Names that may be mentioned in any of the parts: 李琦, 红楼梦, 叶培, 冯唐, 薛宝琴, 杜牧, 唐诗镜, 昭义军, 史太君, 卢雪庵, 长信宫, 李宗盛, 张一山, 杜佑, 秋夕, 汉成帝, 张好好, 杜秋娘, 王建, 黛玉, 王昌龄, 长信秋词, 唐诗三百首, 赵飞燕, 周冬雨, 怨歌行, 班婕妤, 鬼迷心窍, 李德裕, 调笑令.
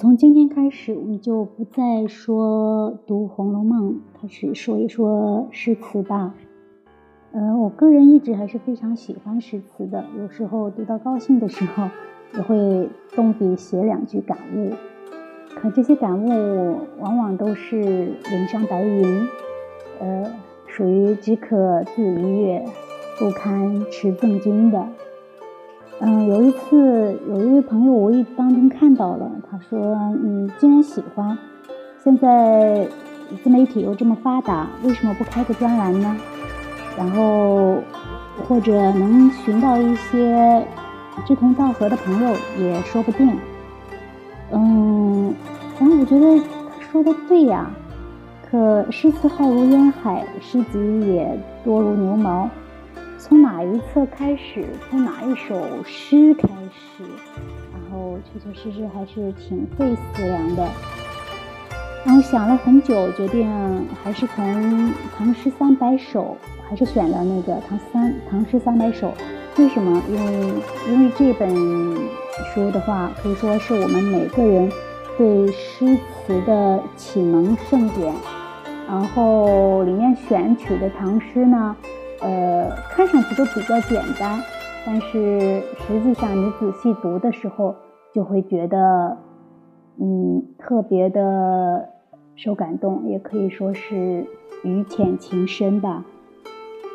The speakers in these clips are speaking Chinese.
从今天开始，我们就不再说读《红楼梦》，开始说一说诗词吧。我个人一直还是非常喜欢诗词的，有时候读到高兴的时候，也会动笔写两句感悟。可这些感悟往往都是脸上白云，属于只可自愉悦，不堪持赠君的。有一次，有一位朋友无意当中看到了，他说：“你既然喜欢，现在自媒体又这么发达，为什么不开个专栏呢？然后或者能寻到一些志同道合的朋友也说不定。”然后我觉得他说的对呀。可诗词浩如烟海，诗集也多如牛毛。从哪一册开始，从哪一首诗开始，然后确确实实还是挺费思量的。然后想了很久，决定还是从《唐诗三百首》，还是选了那个《唐诗三百首》。为什么？因为这本书的话，可以说是我们每个人对诗词的启蒙盛典。然后里面选取的唐诗呢，看上去都比较简单，但是实际上你仔细读的时候，就会觉得，特别的受感动，也可以说是语浅情深吧。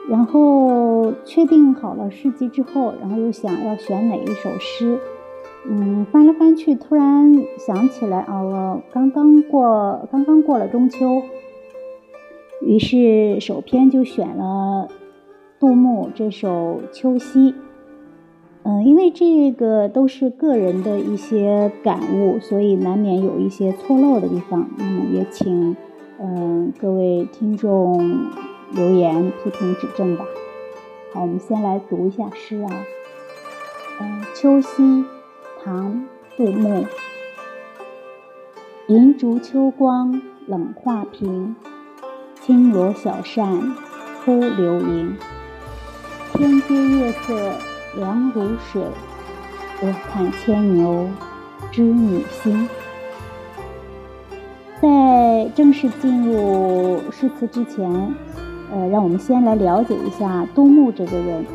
然后确定好了诗集之后，然后又想要选哪一首诗，翻来翻去，突然想起来啊，我刚刚过了中秋，于是首篇就选了杜牧这首《秋夕》。因为这个都是个人的一些感悟，所以难免有一些错漏的地方，那么也请各位听众留言批评指正吧。好，我们先来读一下诗啊。秋夕，唐，杜牧。银烛秋光冷画屏，轻罗小扇扑流萤。天阶月色凉如水，卧看牵牛织女星。在正式进入诗词之前，让我们先来了解一下杜牧这个人。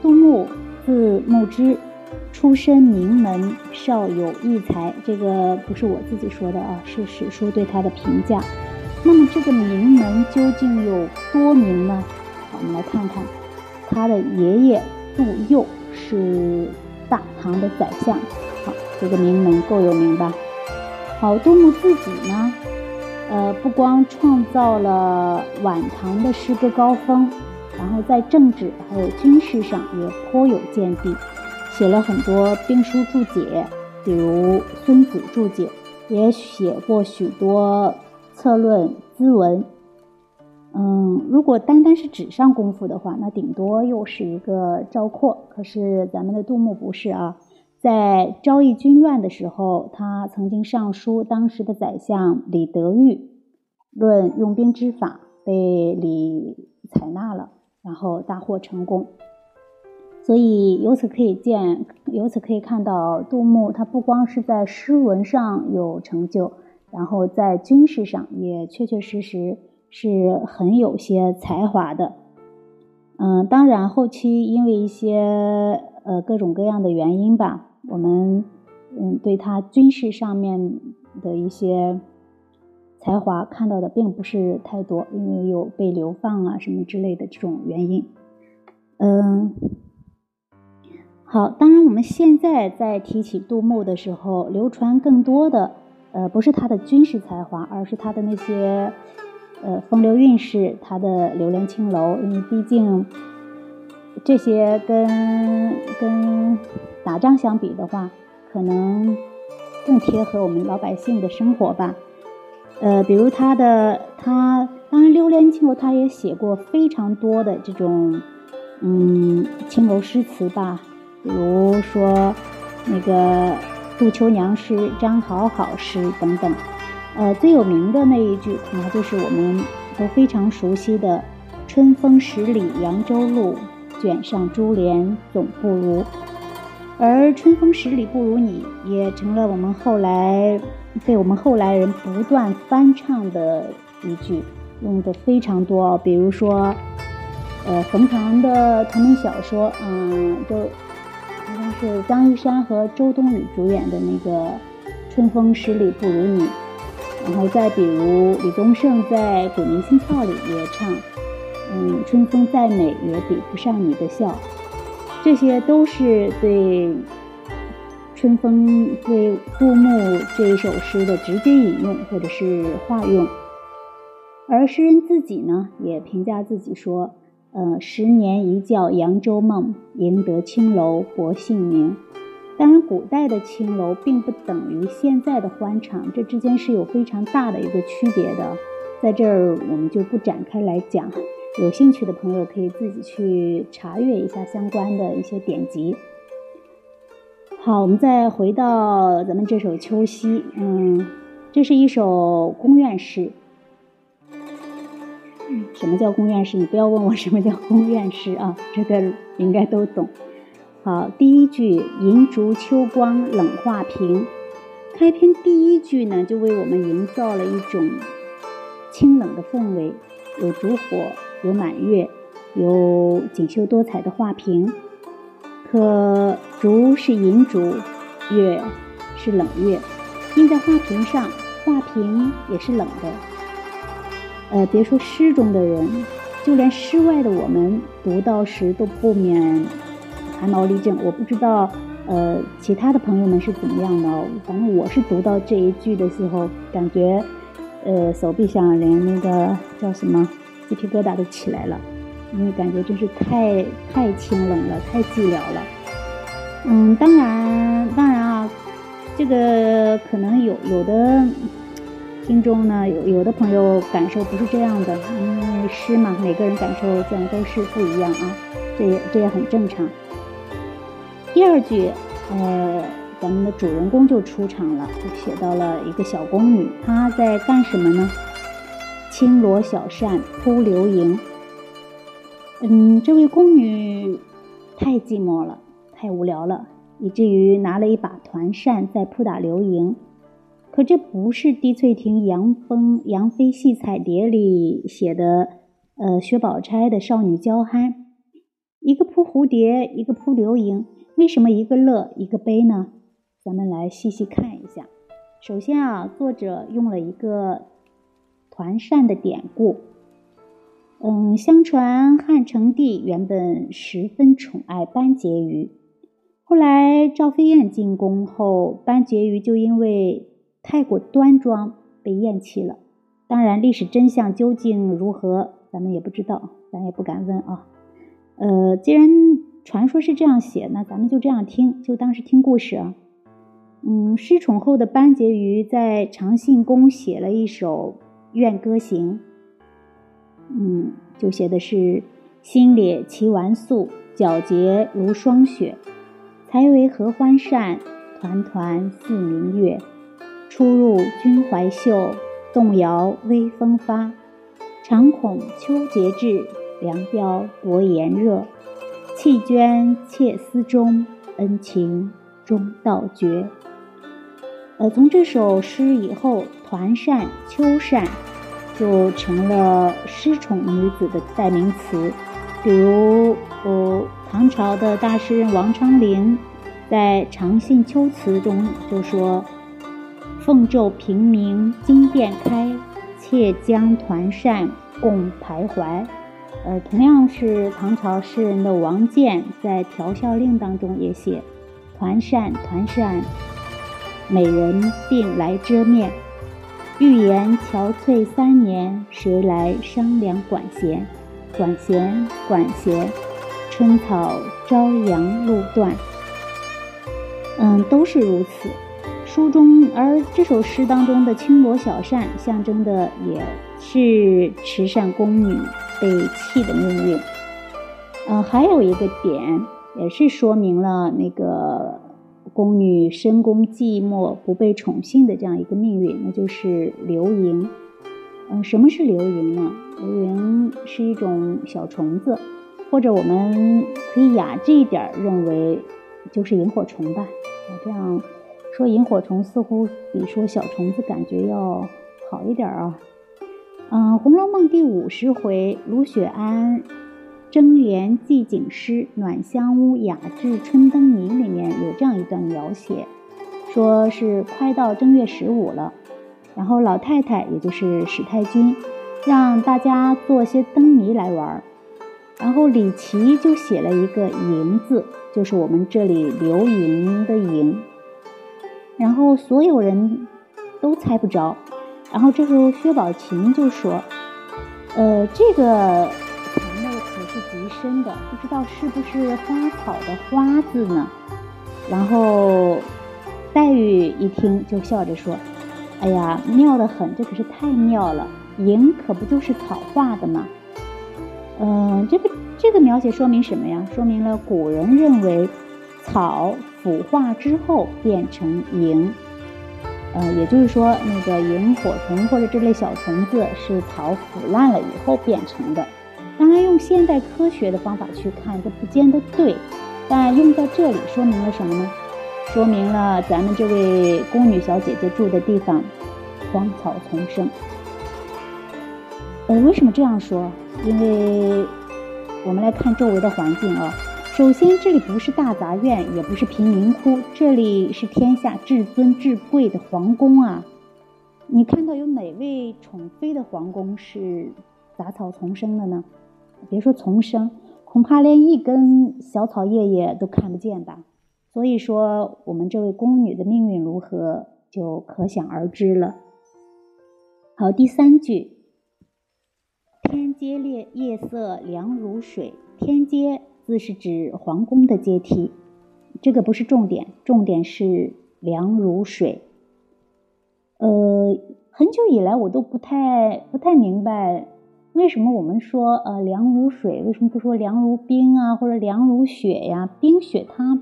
杜牧字牧之，出身名门，少有异才。这个不是我自己说的啊，是史书对他的评价。那么这个名门究竟有多名呢？我们来看看，他的爷爷杜佑是大唐的宰相。好，这个名门够有名吧？好，杜牧自己呢，不光创造了晚唐的诗歌高峰，然后在政治还有军事上也颇有见地，写了很多兵书注解，比如《孙子注解》，也写过许多策论咨文。如果单单是纸上功夫的话，那顶多又是一个赵括。可是咱们的杜牧不是啊，在昭义军乱的时候，他曾经上书当时的宰相李德裕，论用兵之法，被李采纳了，然后大获成功。所以由此可以看到，杜牧他不光是在诗文上有成就，然后在军事上也确确实实是很有些才华的。当然后期因为一些各种各样的原因吧，我们对他军事上面的一些才华看到的并不是太多，因为有被流放啊什么之类的这种原因。好，当然我们现在在提起杜牧的时候，流传更多的不是他的军事才华，而是他的那些风流韵事，他的流连青楼，因为毕竟这些跟打仗相比的话，可能更贴合我们老百姓的生活吧。比如他当然流连青楼，他也写过非常多的这种青楼诗词吧，比如说那个杜秋娘诗、张好好诗等等。最有名的那一句可能就是我们都非常熟悉的春风十里扬州路，卷上珠帘总不如。而春风十里不如你也成了我们后来人不断翻唱的一句，用的非常多。比如说冯唐的同名小说，就好像是张一山和周冬雨主演的那个春风十里不如你，然后再比如李宗盛在《鬼迷心窍》里也唱春风再美也比不上你的笑。这些都是对春风对杜牧这一首诗的直接引用或者是化用。而诗人自己呢也评价自己说十年一觉扬州梦，赢得青楼薄幸名。当然古代的青楼并不等于现在的欢场，这之间是有非常大的一个区别的，在这儿我们就不展开来讲，有兴趣的朋友可以自己去查阅一下相关的一些典籍。好，我们再回到咱们这首秋夕，这是一首宫苑诗。什么叫宫苑诗？你不要问我什么叫宫苑诗啊，这个应该都懂。好，第一句银烛秋光冷画屏，开篇第一句呢就为我们营造了一种清冷的氛围，有烛火，有满月，有锦绣多彩的画屏。可烛是银烛，月是冷月，映在画屏上，画屏也是冷的。别说诗中的人，就连诗外的我们读到时都不免汗毛立正。我不知道其他的朋友们是怎么样的，反正我是读到这一句的时候感觉手臂上连那个叫什么鸡皮疙瘩都起来了，因为感觉真是太清冷了，太寂寥了。当然啊，这个可能有的听众呢，有的朋友感受不是这样的，因为诗嘛，每个人感受自然都是不一样啊，这也很正常。第二句咱们的主人公就出场了，就写到了一个小宫女，她在干什么呢？轻罗小扇扑流萤。这位宫女太寂寞了，太无聊了，以至于拿了一把团扇在扑打流萤。可这不是滴翠亭杨妃戏彩蝶里写的薛宝钗的少女娇憨，一个扑蝴蝶，一个扑流萤，为什么一个乐一个悲呢？咱们来细细看一下。首先啊，作者用了一个团扇的典故。相传汉成帝原本十分宠爱班婕妤，后来赵飞燕进宫后，班婕妤就因为太过端庄被厌弃了。当然历史真相究竟如何咱们也不知道，咱也不敢问啊。既然传说是这样写，那咱们就这样听，就当是听故事啊。失宠后的班婕妤在长信宫写了一首《怨歌行》，就写的是心裂其纨素，皎洁如霜雪，才为合欢扇，团团似明月。初入君怀袖，动摇微风发。常恐秋节至，凉飙薄炎热。弃捐切思衷，恩情终道绝。从这首诗以后，团扇、秋扇就成了诗宠女子的代名词。比如唐朝的大诗人王昌龄在《长信秋词》中就说：凤昼平明金殿开，妾将团扇共徘徊。同样是唐朝诗人的王建在《调笑令》当中也写：团扇团扇，美人鬓来遮面。欲言憔悴三年，谁来商量管弦？管弦管弦，春草朝阳路断。都是如此。书中而这首诗当中的轻薄小扇，象征的也是持扇宫女被弃的命运。还有一个点也是说明了那个宫女深宫寂寞不被宠幸的这样一个命运，那就是流萤。什么是流萤呢？流萤是一种小虫子，或者我们可以雅致一点认为就是萤火虫吧。这样说萤火虫似乎比说小虫子感觉要好一点啊。《红楼梦》第50回，卢雪庵征联寄景诗暖香屋雅致春灯泥里面有这样一段描写，说是快到正月15了，然后老太太也就是史太君让大家做些灯泥来玩，然后李琦就写了一个萤字，就是我们这里流萤的萤，然后所有人都猜不着。然后这时候薛宝琴就说这个是极深的，不知道是不是花草的花字呢？然后黛玉一听就笑着说：哎呀，妙得很，这可是太妙了，萤可不就是草画的吗？这个描写说明什么呀？说明了古人认为草腐化之后变成萤。也就是说那个萤火虫或者这类小虫子是草腐烂了以后变成的。当然用现代科学的方法去看这不见得对，但用在这里说明了什么呢？说明了咱们这位宫女小姐姐住的地方荒草丛生。为什么这样说？因为我们来看周围的环境啊。首先这里不是大杂院，也不是贫民窟，这里是天下至尊至贵的皇宫啊。你看到有哪位宠妃的皇宫是杂草丛生的呢？别说丛生，恐怕连一根小草叶叶都看不见吧。所以说我们这位宫女的命运如何就可想而知了。好，第3句，天阶夜色凉如水。天阶自是指皇宫的阶梯，这个不是重点，重点是凉如水。很久以来我都不太明白为什么我们说凉如水，为什么不说凉如冰啊，或者凉如雪呀？冰雪它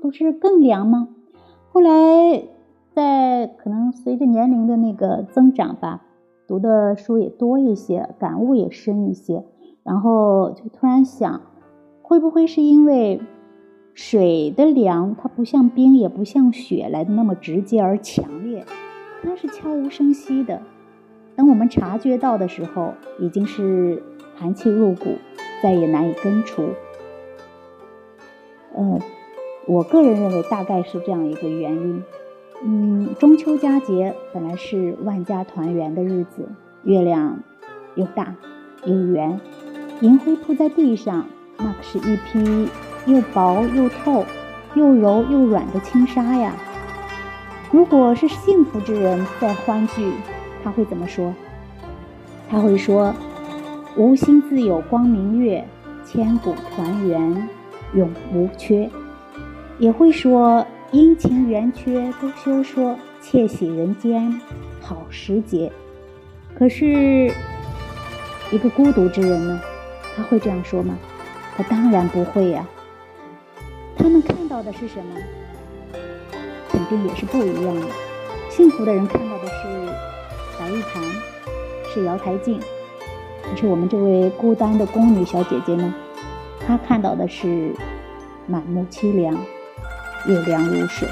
不是更凉吗？后来在可能随着年龄的那个增长吧，读的书也多一些，感悟也深一些，然后就突然想，会不会是因为水的凉它不像冰也不像雪来的那么直接而强烈，它是悄无声息的，等我们察觉到的时候已经是寒气入骨，再也难以根除。我个人认为大概是这样一个原因。中秋佳节本来是万家团圆的日子，月亮又大又圆，银灰铺在地上，那可是一批又薄又透又柔又软的轻纱呀。如果是幸福之人在欢聚，他会怎么说？他会说：吾心自有光明月，千古团圆永无缺。也会说：阴晴圆缺都休说，窃喜人间好时节。可是一个孤独之人呢，他会这样说吗？他当然不会呀。他们看到的是什么？肯定也是不一样的。幸福的人看到的是白玉盘，是瑶台镜，可是我们这位孤单的宫女小姐姐呢，她看到的是满目凄凉，月亮如水。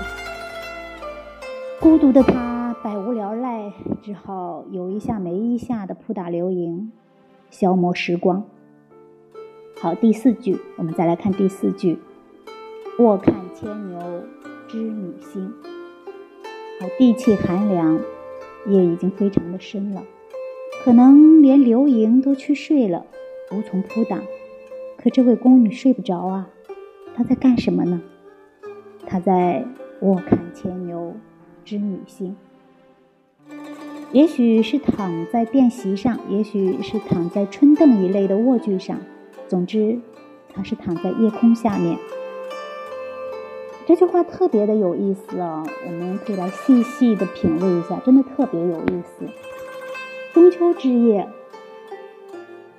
孤独的她百无聊赖，只好有一下没一下的扑打流萤，消磨时光。好，第四句，我们再来看第四句，卧看牵牛织女星。好，地气寒凉，夜已经非常的深了，可能连流萤都去睡了，无从扑打。可这位宫女睡不着啊，她在干什么呢？她在卧看牵牛织女星。也许是躺在便席上，也许是躺在春凳一类的卧具上，总之她是躺在夜空下面。这句话特别的有意思啊，我们可以来细细的品味一下，真的特别有意思。中秋之夜，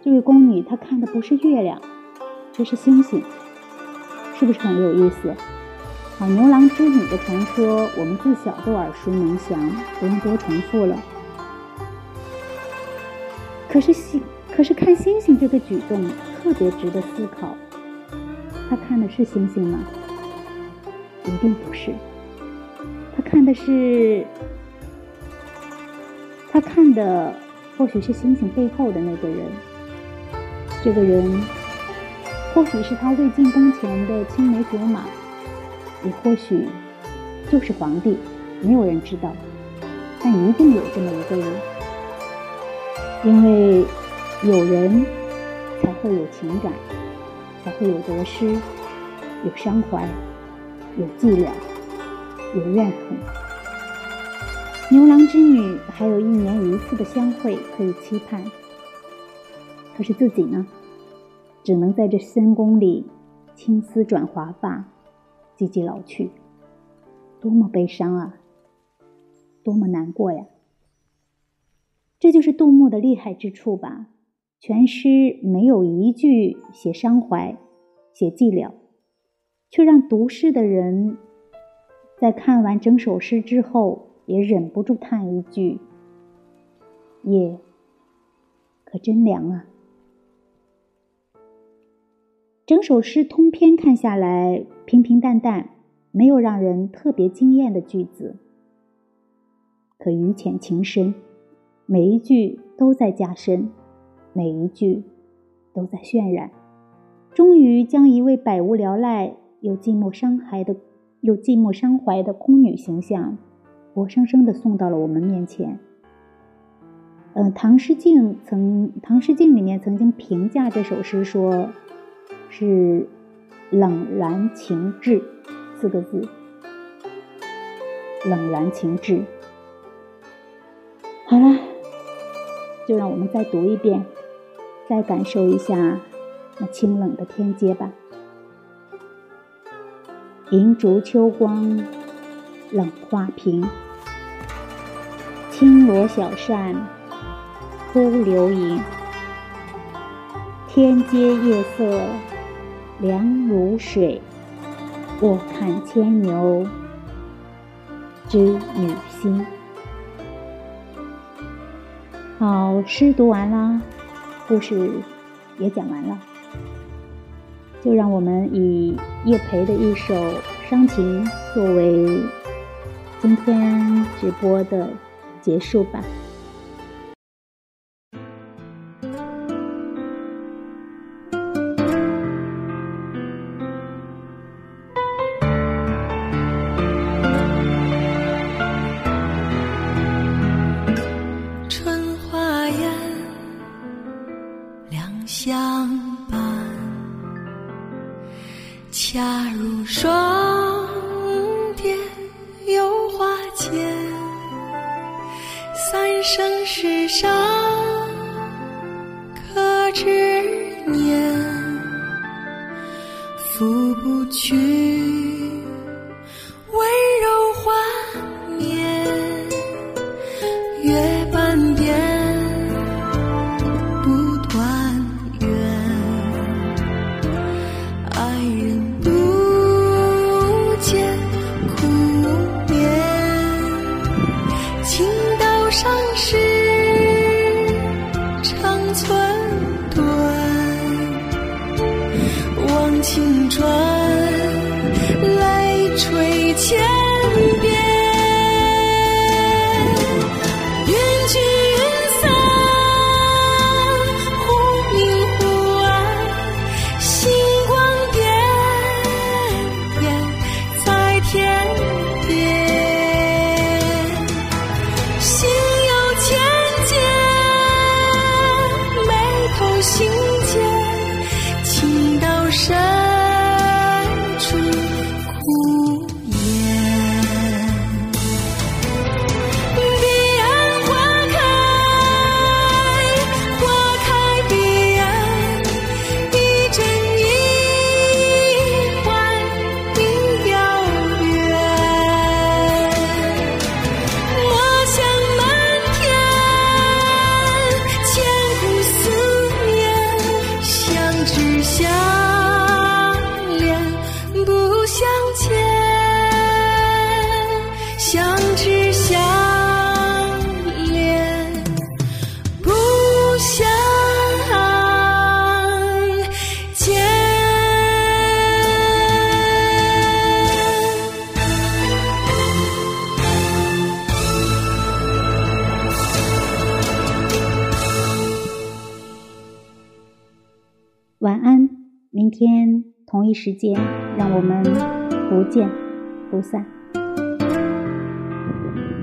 这位宫女她看的不是月亮，这是星星，是不是很有意思？好，牛郎织女的传说我们自小都耳熟能详，不用多重复了。可是看星星这个举动特别值得思考，她看的是星星吗？一定不是。他看的或许是星星背后的那个人，这个人或许是他未进宫前的青梅竹马，也或许就是皇帝，没有人知道，但一定有这么一个人，因为有人才会有情感，才会有得失，有伤怀，有伎俩，有怨恨。牛郎织女还有一年一次的相会可以期盼，可是自己呢，只能在这深宫里青丝转华发，寂寂老去。多么悲伤啊，多么难过呀。这就是杜牧的厉害之处吧，全诗没有一句写伤怀，写寂寥，却让读诗的人在看完整首诗之后也忍不住叹一句，夜可真凉啊。整首诗通篇看下来，平平淡淡，没有让人特别惊艳的句子，可语浅情深，每一句都在加深，每一句都在渲染，终于将一位百无聊赖有寂寞伤怀的宫女形象，活生生地送到了我们面前。唐诗镜里面曾经评价这首诗说，是冷然情致四个字。冷然情致。好了，就让我们再读一遍，再感受一下那清冷的天街吧。银烛秋光冷画屏，轻罗小扇扑流萤。天阶夜色凉如水，卧看牵牛织女星。好，诗读完啦，故事也讲完了，就让我们以叶培的一首伤情作为今天直播的结束吧。春花艳，两相伴，恰如双蝶游花间，三生石上可知年，拂不去温柔画面。月半边不团圆，爱人不相知相恋不相见。晚安，明天同一时间，让我们不见不散。